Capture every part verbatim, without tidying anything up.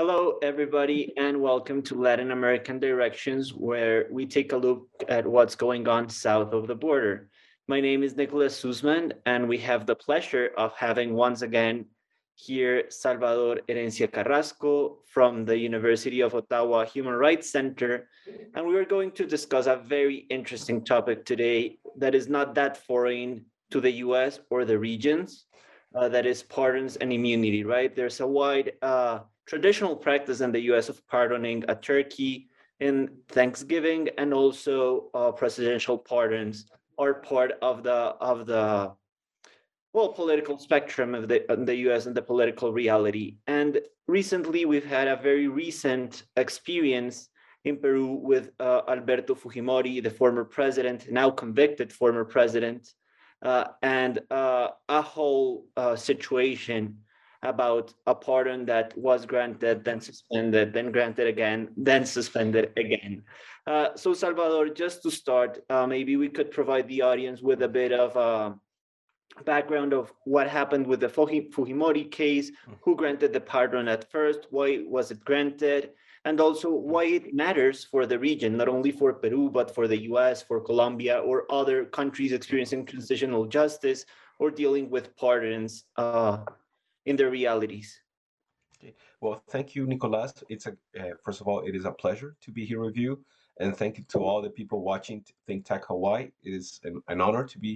Hello, everybody, and welcome to Latin American Directions, where we take a look at what's going on south of the border. My name is Nicholas Sussman, and we have the pleasure of having once again here Salvador Herencia Carrasco from the University of Ottawa Human Rights Center. And we are going to discuss a very interesting topic today that is not that foreign to the U S or the regions, uh, that is pardons and immunity, right? There's a wide uh, traditional practice in the U S of pardoning a turkey in Thanksgiving, and also uh, presidential pardons are part of the of the well political spectrum of the of the U S and the political reality. And recently, we've had a very recent experience in Peru with uh, Alberto Fujimori, the former president, now convicted former president, uh, and uh, a whole uh, situation about a pardon that was granted, then suspended, then granted again, then suspended again. Uh, so Salvador, just to start, uh, maybe we could provide the audience with a bit of uh, background of what happened with the Fujimori case, who granted the pardon at first, why was it granted, and also why it matters for the region, not only for Peru, but for the U S, for Colombia, or other countries experiencing transitional justice or dealing with pardons uh, in their realities. Okay. Well, thank you, Nicolas. It's a uh, first of all, it is a pleasure to be here with you, and thank you to all the people watching Think Tech Hawaii. It is an, an honor to be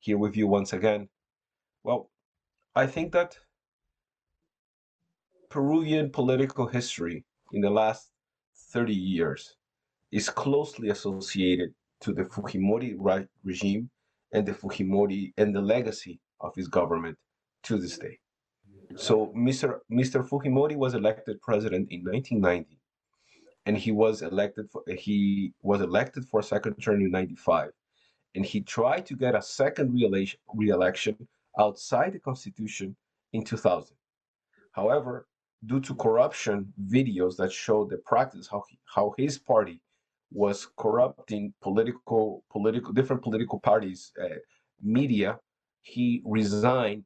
here with you once again. Well, I think that Peruvian political history in the last thirty years is closely associated to the Fujimori re regime and the Fujimori and the legacy of his government to this day. So Mister Mister Fujimori was elected president in nineteen ninety, and he was elected for, he was elected for a second term in ninety-five, and he tried to get a second re-election, re-election outside the constitution in two thousand. However, due to corruption videos that showed the practice how he, how his party was corrupting political political different political parties, uh, media, he resigned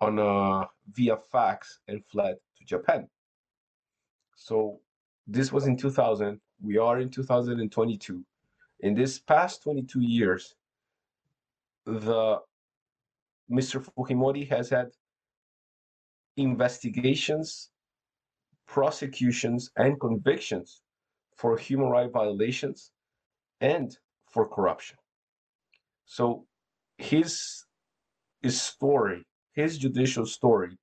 on uh, via fax and fled to Japan. So this was in two thousand. We are in two thousand twenty-two. In this past twenty-two years, the Mister Fujimori has had investigations, prosecutions, and convictions for human rights violations and for corruption. So his, his story, his judicial story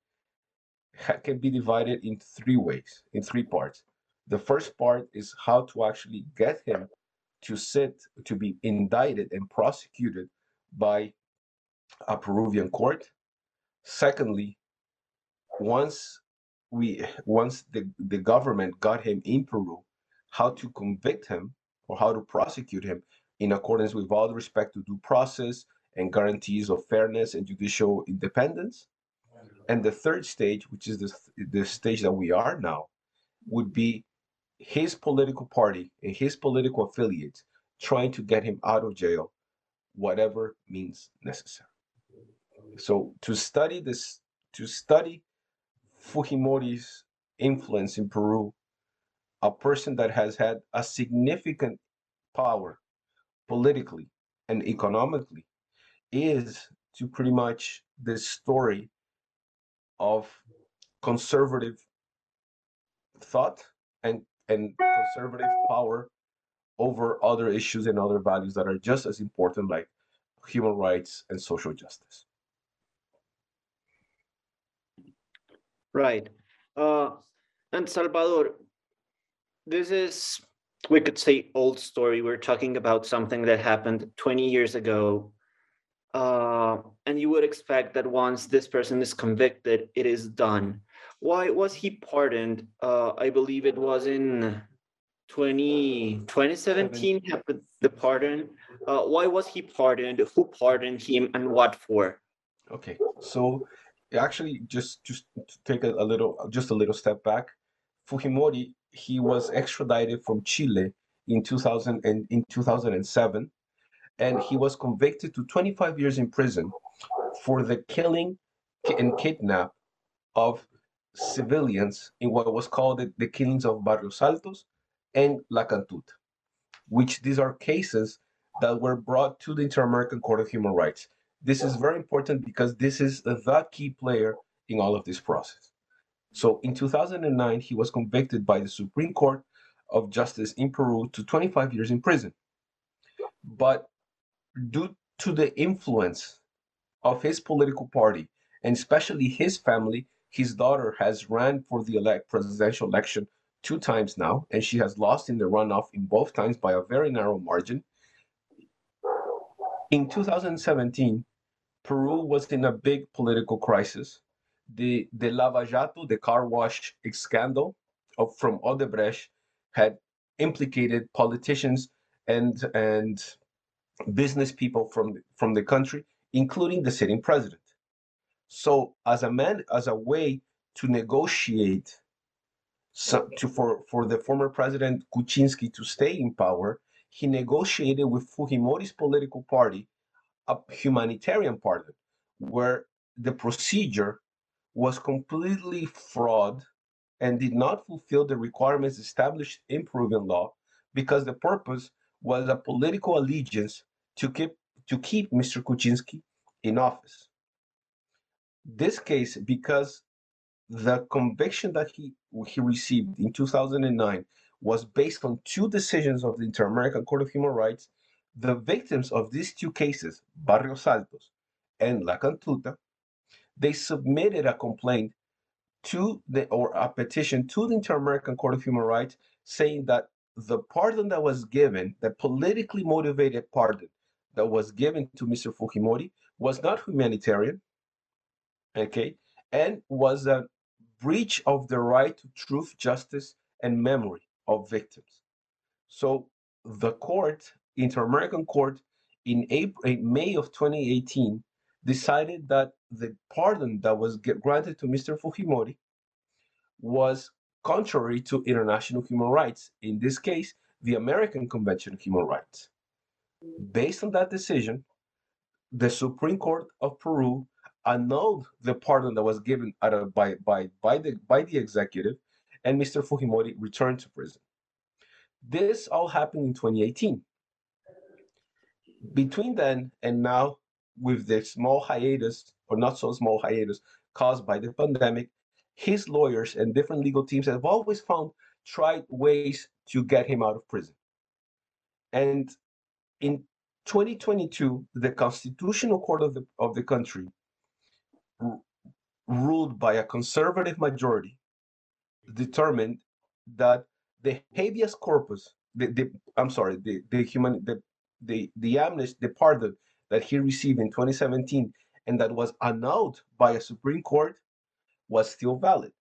can be divided in three ways, in three parts. The first part is how to actually get him to sit, to be indicted and prosecuted by a Peruvian court. Secondly, once we, once the, the government got him in Peru, how to convict him or how to prosecute him in accordance with all the respect to due process and guarantees of fairness and judicial independence. And the third stage, which is the, the stage that we are now, would be his political party and his political affiliates trying to get him out of jail, whatever means necessary. So to study this, to study Fujimori's influence in Peru, a person that has had a significant power politically and economically, is to pretty much the story of conservative thought and, and conservative power over other issues and other values that are just as important, like human rights and social justice. Right. Uh, and Salvador, this is, we could say, old story. We're talking about something that happened twenty years ago. Uh, and you would expect that once this person is convicted, it is done. Why was he pardoned? Uh, I believe it was in twenty seventeen happened the pardon. Uh, why was he pardoned? Who pardoned him, and what for? Okay, so actually, just just to take a, a little, just a little step back, Fujimori, he was extradited from Chile in two thousand and in two thousand seven. And he was convicted to twenty-five years in prison for the killing and kidnap of civilians in what was called the, the killings of Barrios Altos and La Cantuta, which these are cases that were brought to the Inter-American Court of Human Rights. This is very important because this is the key player in all of this process. So in two thousand nine, he was convicted by the Supreme Court of Justice in Peru to twenty-five years in prison. But due to the influence of his political party, and especially his family, his daughter has ran for the elect presidential election two times now, and she has lost in the runoff in both times by a very narrow margin. In two thousand seventeen, Peru was in a big political crisis. The, the Lava Jato, the car wash scandal of, from Odebrecht, had implicated politicians and, and business people from, from the country, including the sitting president. So as a man, as a way to negotiate some, to, for, for the former president Kuczynski to stay in power, he negotiated with Fujimori's political party a humanitarian pardon, where the procedure was completely fraud and did not fulfill the requirements established in Peruvian law, because the purpose was a political allegiance to keep, to keep Mister Kuczynski in office. This case, because the conviction that he, he received in two thousand nine was based on two decisions of the Inter-American Court of Human Rights, the victims of these two cases, Barrios Altos and La Cantuta, they submitted a complaint to the, or a petition to the Inter-American Court of Human Rights, saying that the pardon that was given, the politically motivated pardon that was given to Mister Fujimori, was not humanitarian, okay, and was a breach of the right to truth, justice, and memory of victims. So the court, Inter-American Court, in April, in May of twenty eighteen, decided that the pardon that was granted to Mister Fujimori was contrary to international human rights, in this case, the American Convention on Human Rights. Based on that decision, the Supreme Court of Peru annulled the pardon that was given out of, by, by, by, the, by the executive, and Mister Fujimori returned to prison. This all happened in twenty eighteen. Between then and now, with the small hiatus, or not so small hiatus, caused by the pandemic, his lawyers and different legal teams have always found, tried ways to get him out of prison. And in twenty twenty-two, the Constitutional Court of the, of the country ruled by a conservative majority, determined that the habeas corpus, the, the I'm sorry, the the human the the the amnesty, the pardon that he received in twenty seventeen and that was annulled by a Supreme Court, was still valid.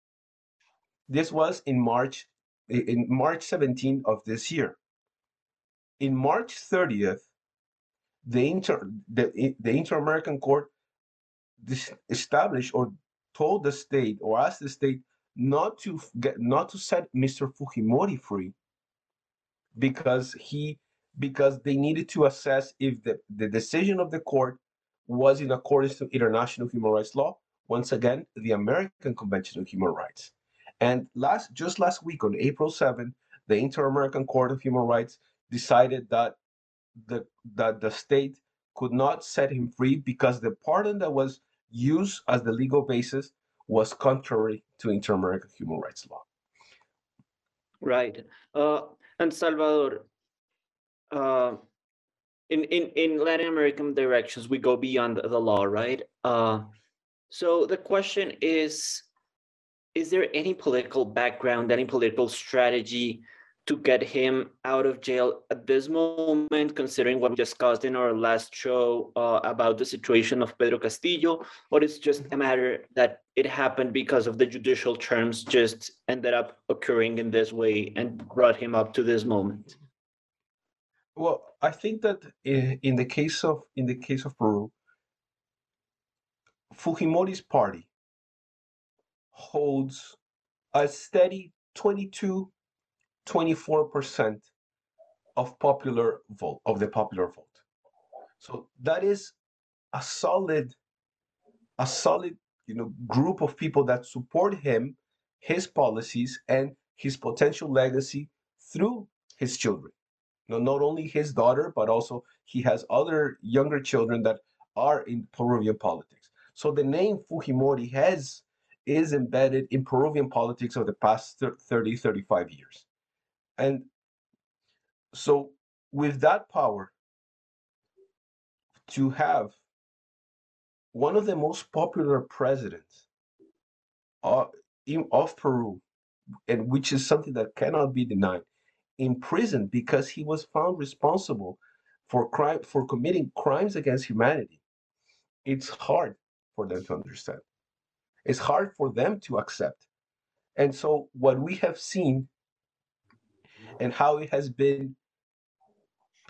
This was in March, in March seventeenth of this year. In March thirtieth, the inter the the Inter-American Court established or told the state or asked the state not to get, not to set Mister Fujimori free, because he, because they needed to assess if the, the decision of the court was in accordance to international human rights law. Once again, the American Convention on Human Rights. And last, just last week on April seventh, the Inter-American Court of Human Rights decided that the that the state could not set him free because the pardon that was used as the legal basis was contrary to Inter-American human rights law. Right, uh, and Salvador, uh, in in in Latin American directions, we go beyond the law, right? Uh, so the question is: is there any political background, any political strategy to get him out of jail at this moment, considering what we discussed in our last show uh, about the situation of Pedro Castillo, or it's just a matter that it happened because of the judicial terms just ended up occurring in this way and brought him up to this moment? Well, I think that in, in the case of in the case of Peru, Fujimori's party holds a steady twenty-two, twenty-four percent of popular vote, of the popular vote. So that is a solid, a solid, you know, group of people that support him his policies and his potential legacy through his children. You know, not only his daughter, but also he has other younger children that are in Peruvian politics. So the name Fujimori has is embedded in Peruvian politics of the past thirty, thirty-five years. And so with that power to have one of the most popular presidents of, of Peru, and which is something that cannot be denied, in prison because he was found responsible for crime, for committing crimes against humanity, it's hard for them to understand. It's hard for them to accept. And so what we have seen and how it has been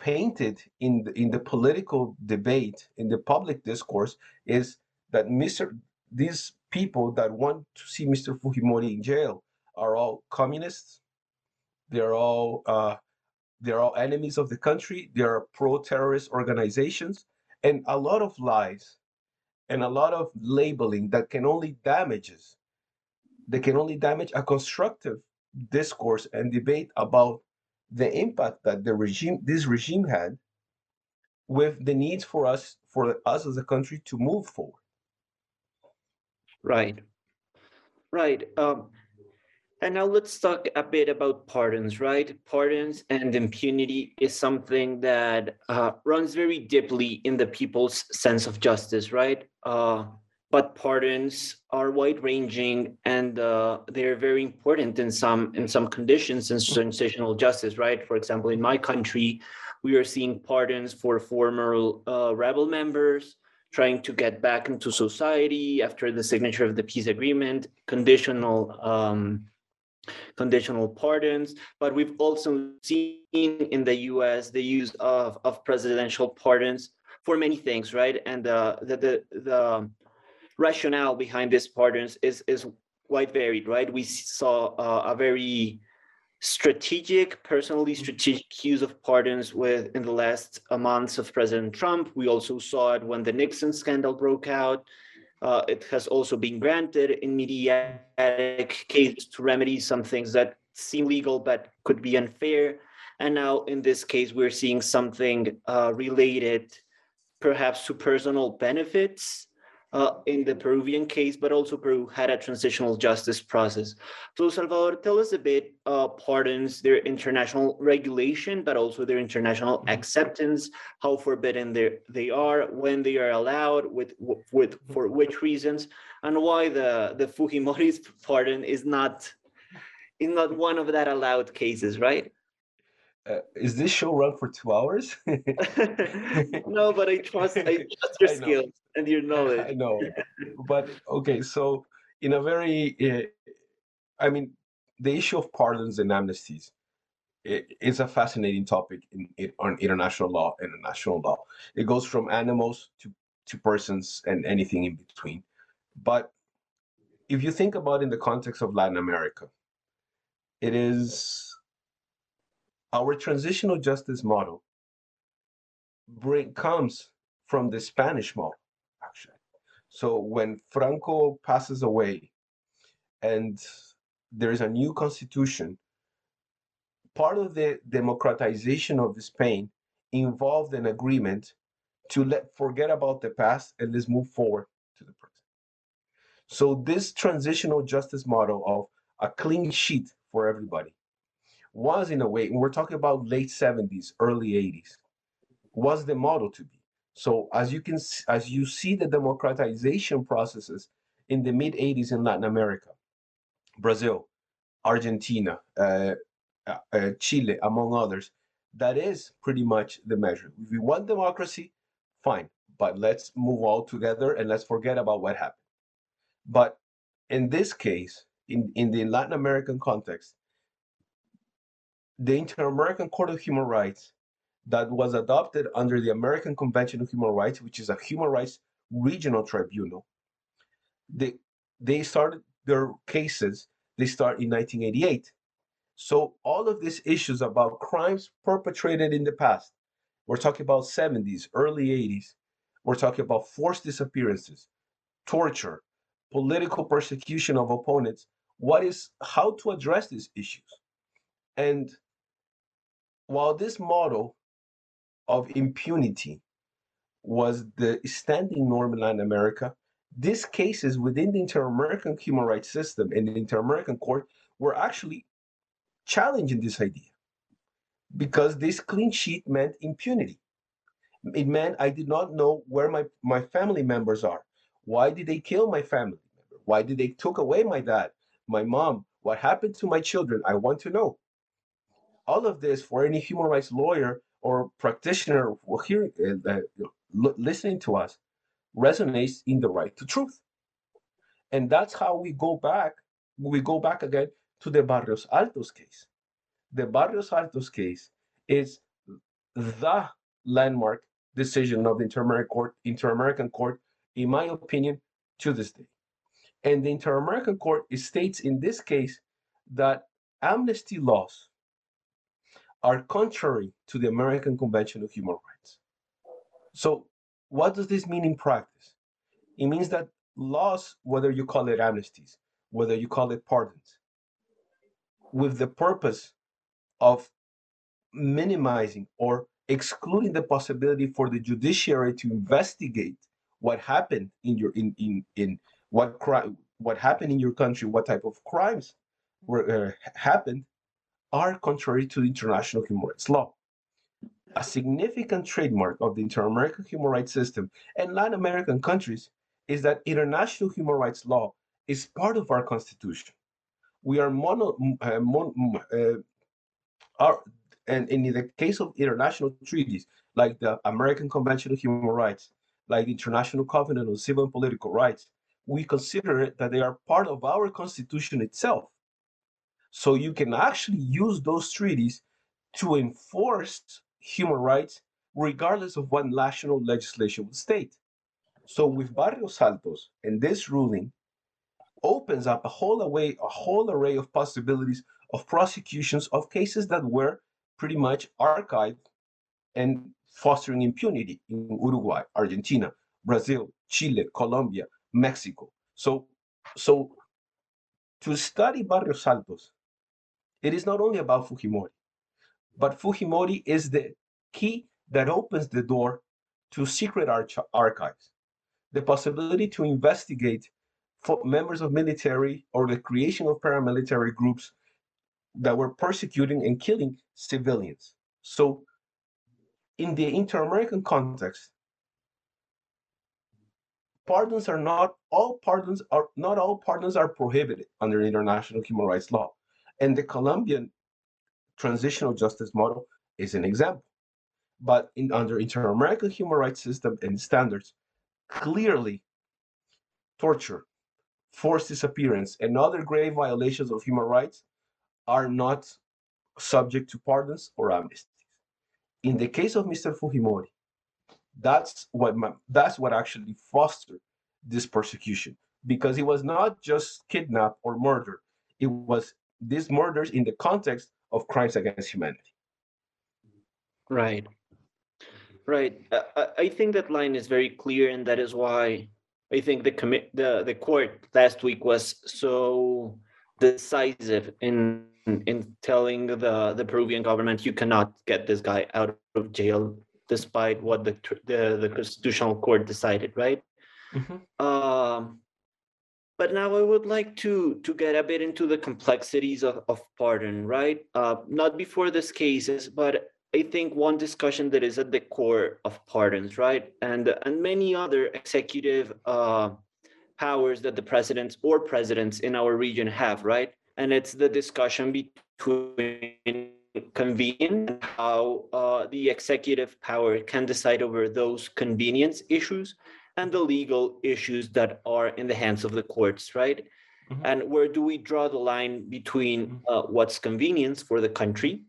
painted in the, in the political debate, in the public discourse, is that Mister these people that want to see Mister Fujimori in jail are all communists. They're all uh, they're all enemies of the country. They are pro-terrorist organizations, and a lot of lies, and a lot of labeling that can only damages. They can only damage a constructive discourse and debate about the impact that the regime, this regime had, with the needs for us, for us as a country to move forward. Right, right. Um... And now let's talk a bit about pardons, right? Pardons and impunity is something that uh, runs very deeply in the people's sense of justice, right? Uh, but pardons are wide-ranging, and uh, they're very important in some in some conditions in transitional justice, right? For example, in my country, we are seeing pardons for former uh, rebel members trying to get back into society after the signature of the peace agreement, conditional um, conditional pardons, but we've also seen in the U S the use of, of presidential pardons for many things, right? And uh, the, the the rationale behind these pardons is is quite varied, right? We saw uh, a very strategic, personally strategic use of pardons with in the last months of President Trump. We also saw it when the Nixon scandal broke out. Uh, it has also been granted in mediatic cases to remedy some things that seem legal but could be unfair. And now in this case, we're seeing something uh, related perhaps to personal benefits uh, in the Peruvian case, but also Peru had a transitional justice process. So Salvador, tell us a bit uh, pardons, their international regulation, but also their international acceptance, how forbidden they are, when they are allowed, with, with for which reasons, and why the, the Fujimori's pardon is not, is not one of that allowed cases, right? Uh, is this show run for two hours? No, but I trust, I trust your I skills and your knowledge. I know, but okay. So in a very, uh, I mean, the issue of pardons and amnesties it, it's a fascinating topic in, in on international law, international law. It goes from animals to, to persons and anything in between. But if you think about it in the context of Latin America, it is... Our transitional justice model bring, comes from the Spanish model, actually. So when Franco passes away and there is a new constitution, part of the democratization of Spain involved an agreement to let forget about the past and let's move forward to the present. So this transitional justice model of a clean sheet for everybody was in a way, and we're talking about late seventies, early eighties, was the model to be. So as you can, as you see the democratization processes in the mid eighties in Latin America, Brazil, Argentina, uh, uh, Chile, among others, that is pretty much the measure. If we want democracy, fine, but let's move all together and let's forget about what happened. But in this case, in, in the Latin American context, the Inter-American Court of Human Rights that was adopted under the American Convention on Human Rights, which is a human rights regional tribunal, they, they started their cases, they start in nineteen eighty-eight. So all of these issues about crimes perpetrated in the past, we're talking about seventies, early eighties, we're talking about forced disappearances, torture, political persecution of opponents, what is how to address these issues. And while this model of impunity was the standing norm in Latin America, these cases within the Inter-American human rights system and the Inter-American Court were actually challenging this idea, because this clean sheet meant impunity. It meant I did not know where my, my family members are. Why did they kill my family member? Why did they took away my dad, my mom? What happened to my children? I want to know. All of this, for any human rights lawyer or practitioner here, uh, listening to us, resonates in the right to truth. And that's how we go back, we go back again to the Barrios Altos case. The Barrios Altos case is the landmark decision of the Inter-American Court, Inter-American Court, in my opinion, to this day. And the Inter-American Court states in this case that amnesty laws are contrary to the American Convention on Human Rights. So what does this mean in practice? It means that laws, whether you call it amnesties, whether you call it pardons, with the purpose of minimizing or excluding the possibility for the judiciary to investigate what happened in your in in in what crime what happened in your country, what type of crimes were uh, happened, are contrary to international human rights law. A significant trademark of the Inter-American human rights system and Latin American countries is that international human rights law is part of our constitution. We are mono, uh, mon, uh, our, and in the case of international treaties, like the American Convention on Human Rights, like the International Covenant on Civil and Political Rights, we consider it that they are part of our constitution itself. So you can actually use those treaties to enforce human rights, regardless of what national legislation would state. So with Barrios Altos, and this ruling opens up a whole array, a whole array of possibilities of prosecutions of cases that were pretty much archived and fostering impunity in Uruguay, Argentina, Brazil, Chile, Colombia, Mexico. So, so to study Barrios Altos, it is not only about Fujimori, but Fujimori is the key that opens the door to secret arch archives, the possibility to investigate for members of military or the creation of paramilitary groups that were persecuting and killing civilians. So in the inter-American context, pardons are not all pardons are not all pardons are prohibited under international human rights law. And the Colombian transitional justice model is an example, but in under inter-American human rights system and standards, clearly torture, forced disappearance, and other grave violations of human rights are not subject to pardons or amnesties. In the case of Mister Fujimori, that's what my, that's what actually fostered this persecution, because it was not just kidnap or murder; it was these murders in the context of crimes against humanity. Right, right. I, I think that line is very clear, and that is why I think the commit the the court last week was so decisive in in telling the the Peruvian government, you cannot get this guy out of jail, despite what the the, the Constitutional Court decided. Right. Mm-hmm. Um, but now I would like to to get a bit into the complexities of, of pardon, right? Uh, not before these cases, but I think one discussion that is at the core of pardons, right? And, and many other executive uh, powers that the presidents or presidents in our region have, right? And it's the discussion between convenience and how uh, the executive power can decide over those convenience issues and the legal issues that are in the hands of the courts, right? Mm-hmm. And where do we draw the line between uh, what's convenience for the country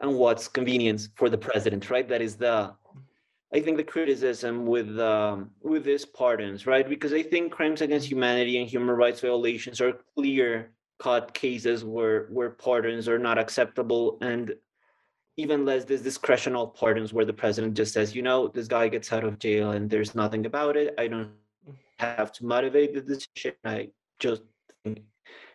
and what's convenience for the president, right? That is the, I think, the criticism with um, with these pardons, right? Because I think crimes against humanity and human rights violations are clear-cut cases where, where pardons are not acceptable, and even less this discretional pardons where the president just says, you know, this guy gets out of jail and there's nothing about it. I don't have to motivate the decision. I just think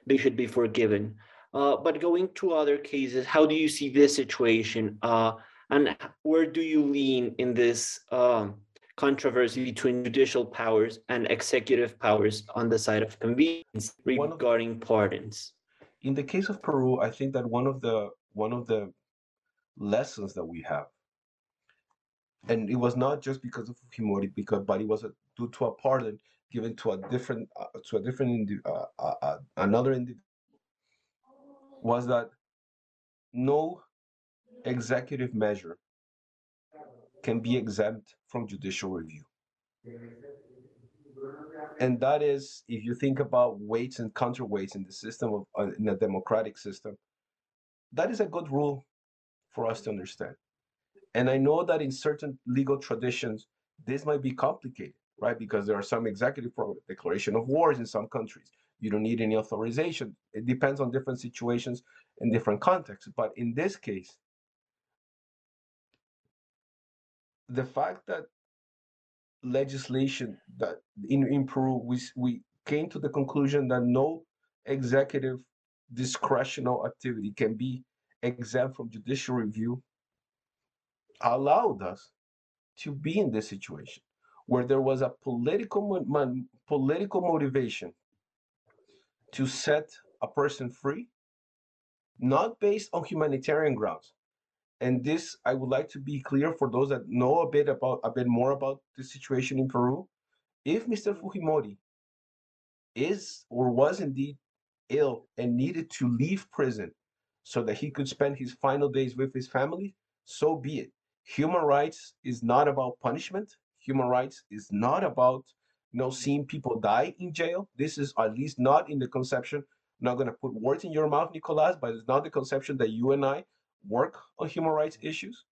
they should be forgiven. Uh, but going to other cases, how do you see this situation? Uh, and where do you lean in this uh, controversy between judicial powers and executive powers on the side of convenience regarding pardons? In the case of Peru, I think that one of the one of the lessons that we have, and it was not just because of Fujimori, because but it was a, due to a pardon given to a different uh, to a different uh, uh, uh, another individual, was that no executive measure can be exempt from judicial review. And that is, if you think about weights and counterweights in the system of uh, in a democratic system, that is a good rule for us to understand. And I know that in certain legal traditions, this might be complicated, right? Because there are some executive program, declaration of wars in some countries. You don't need any authorization. It depends on different situations and different contexts. But in this case, the fact that legislation that in, in Peru, we, we came to the conclusion that no executive discretional activity can be exempt from judicial review, allowed us to be in this situation where there was a political man, political motivation to set a person free, not based on humanitarian grounds. And this, I would like to be clear for those that know a bit about a bit more about the situation in Peru. If Mister Fujimori is or was indeed ill and needed to leave prison so that he could spend his final days with his family, so be it. Human rights is not about punishment. Human rights is not about you know, seeing people die in jail. This is at least not in the conception. I'm not going to put words in your mouth, Nicholas, but it's not the conception that you and I work on human rights issues.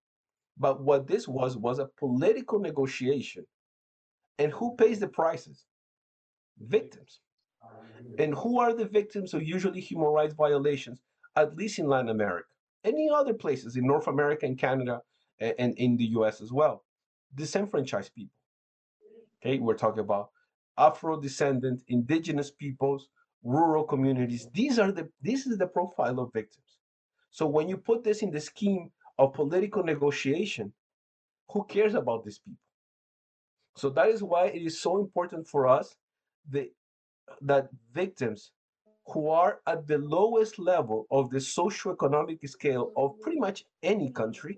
But what this was, was a political negotiation. And who pays the prices? Victims. And who are the victims of usually human rights violations, at least in Latin America? Any other places in North America and Canada and in the U S as well? Disenfranchised people. Okay, we're talking about Afro-descendant, indigenous peoples, rural communities. These are the this is the profile of victims. So when you put this in the scheme of political negotiation, who cares about these people? So that is why it is so important for us that, that victims who are at the lowest level of the socioeconomic scale of pretty much any country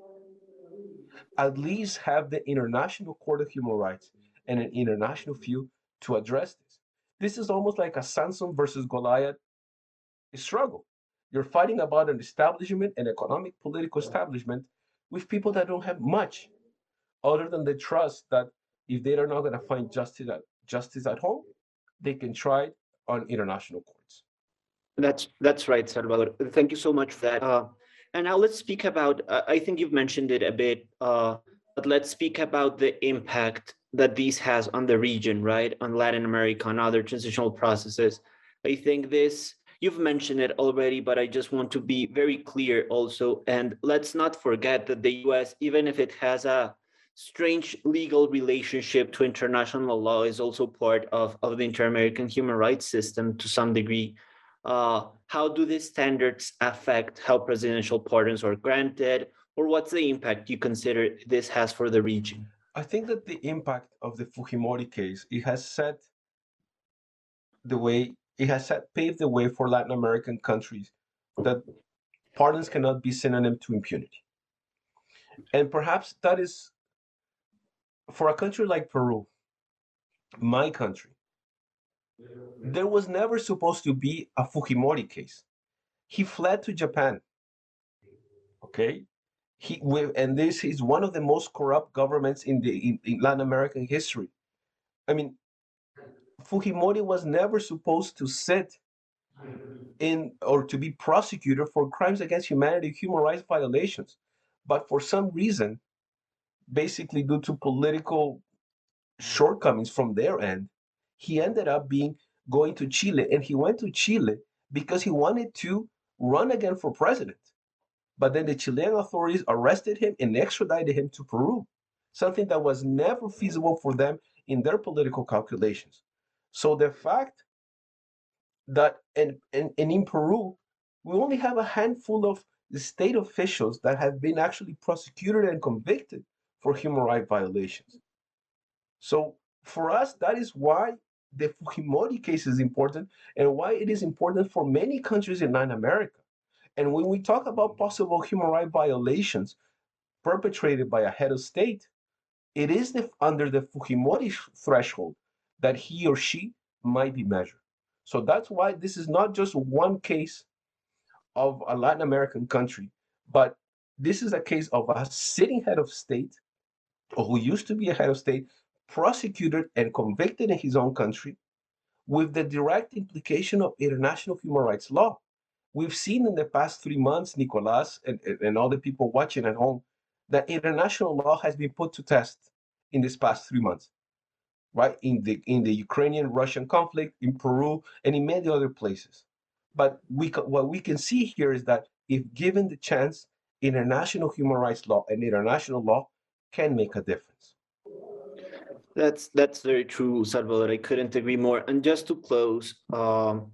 at least have the International Court of Human Rights and an international view to address this. This is almost like a Samson versus Goliath struggle. You're fighting about an establishment, an economic, political establishment with people that don't have much other than the trust that if they are not going to find justice at, justice at home, they can try it on international courts. That's, that's right, Salvador. Thank you so much for that. Uh, and now let's speak about, uh, I think you've mentioned it a bit, uh, but let's speak about the impact that this has on the region, right? On Latin America, on other transitional processes. I think this, you've mentioned it already, but I just want to be very clear also. And let's not forget that the U S, even if it has a strange legal relationship to international law, is also part of, of the Inter-American human rights system to some degree. Uh, how do these standards affect how presidential pardons are granted? Or what's the impact you consider this has for the region? I think that the impact of the Fujimori case, it has set the way, it has set, paved the way for Latin American countries that pardons cannot be synonym to impunity. And perhaps that is, for a country like Peru, my country, there was never supposed to be a Fujimori case. He fled to Japan, okay? He, and this is one of the most corrupt governments in, the, in, in Latin American history. I mean, Fujimori was never supposed to sit in or to be prosecuted for crimes against humanity, human rights violations. But for some reason, basically due to political shortcomings from their end, he ended up being going to Chile. And he went to Chile because he wanted to run again for president. But then the Chilean authorities arrested him and extradited him to Peru, something that was never feasible for them in their political calculations. So the fact that in, in, in Peru, we only have a handful of state officials that have been actually prosecuted and convicted for human rights violations. So for us, that is why the Fujimori case is important and why it is important for many countries in Latin America. And when we talk about possible human rights violations perpetrated by a head of state, it is the, under the Fujimori threshold that he or she might be measured. So that's why this is not just one case of a Latin American country, but this is a case of a sitting head of state, or who used to be a head of state, prosecuted and convicted in his own country with the direct implication of international human rights law. We've seen in the past three months, Nicolas and, and all the people watching at home, that international law has been put to test in this past three months, right? In the, in the Ukrainian-Russian conflict, in Peru, and in many other places. But we, what we can see here is that if given the chance, international human rights law and international law can make a difference. That's that's very true, Salvador. I couldn't agree more. And just to close, um,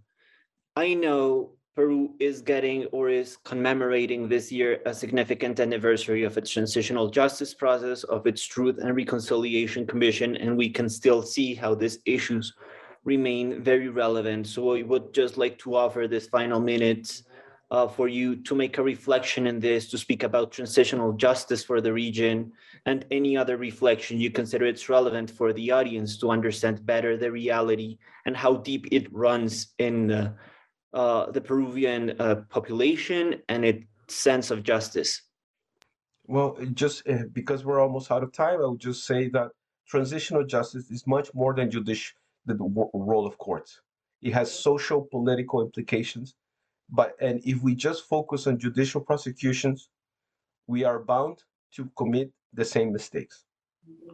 I know Peru is getting or is commemorating this year a significant anniversary of its transitional justice process, of its Truth and Reconciliation Commission, and we can still see how these issues remain very relevant. So I would just like to offer this final minutes uh, for you to make a reflection in this, to speak about transitional justice for the region and any other reflection you consider it's relevant for the audience to understand better the reality and how deep it runs in uh, Uh, the Peruvian uh, population and its sense of justice? Well, just uh, because we're almost out of time, I would just say that transitional justice is much more than judici- the role of courts. It has social, political implications. But and if we just focus on judicial prosecutions, we are bound to commit the same mistakes.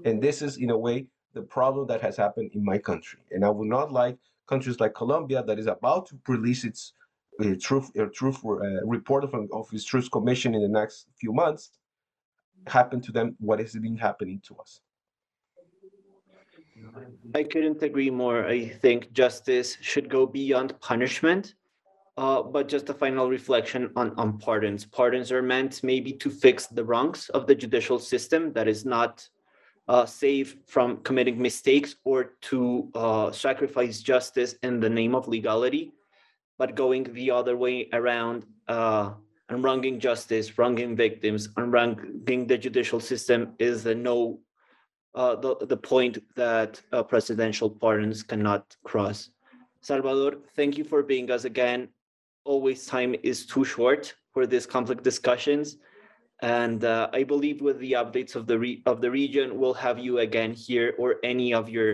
And this is, in a way, the problem that has happened in my country. And I would not like countries like Colombia, that is about to release its uh, truth, uh, truth uh, report from, of its Truth Commission in the next few months, happen to them what has been happening to us. I couldn't agree more. I think justice should go beyond punishment, uh, but just a final reflection on, on pardons. Pardons are meant maybe to fix the wrongs of the judicial system that is not Uh, save from committing mistakes or to uh, sacrifice justice in the name of legality, but going the other way around uh, and wronging justice, wronging victims, and wronging the judicial system is the no, uh, the, the point that uh, presidential pardons cannot cross. Salvador, thank you for being us again. Always time is too short for these complex discussions. And uh, I believe with the updates of the re of the region, we'll have you again here or any of your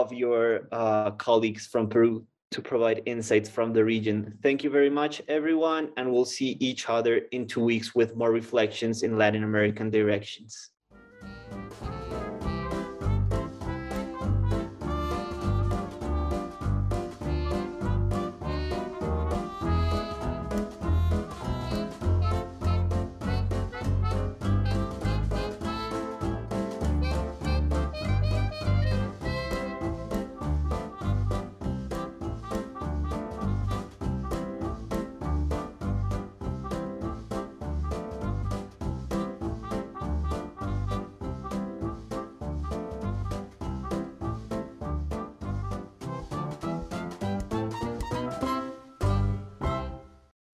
of your uh, colleagues from Peru to provide insights from the region. Thank you very much, everyone, and we'll see each other in two weeks with more reflections in Latin American directions.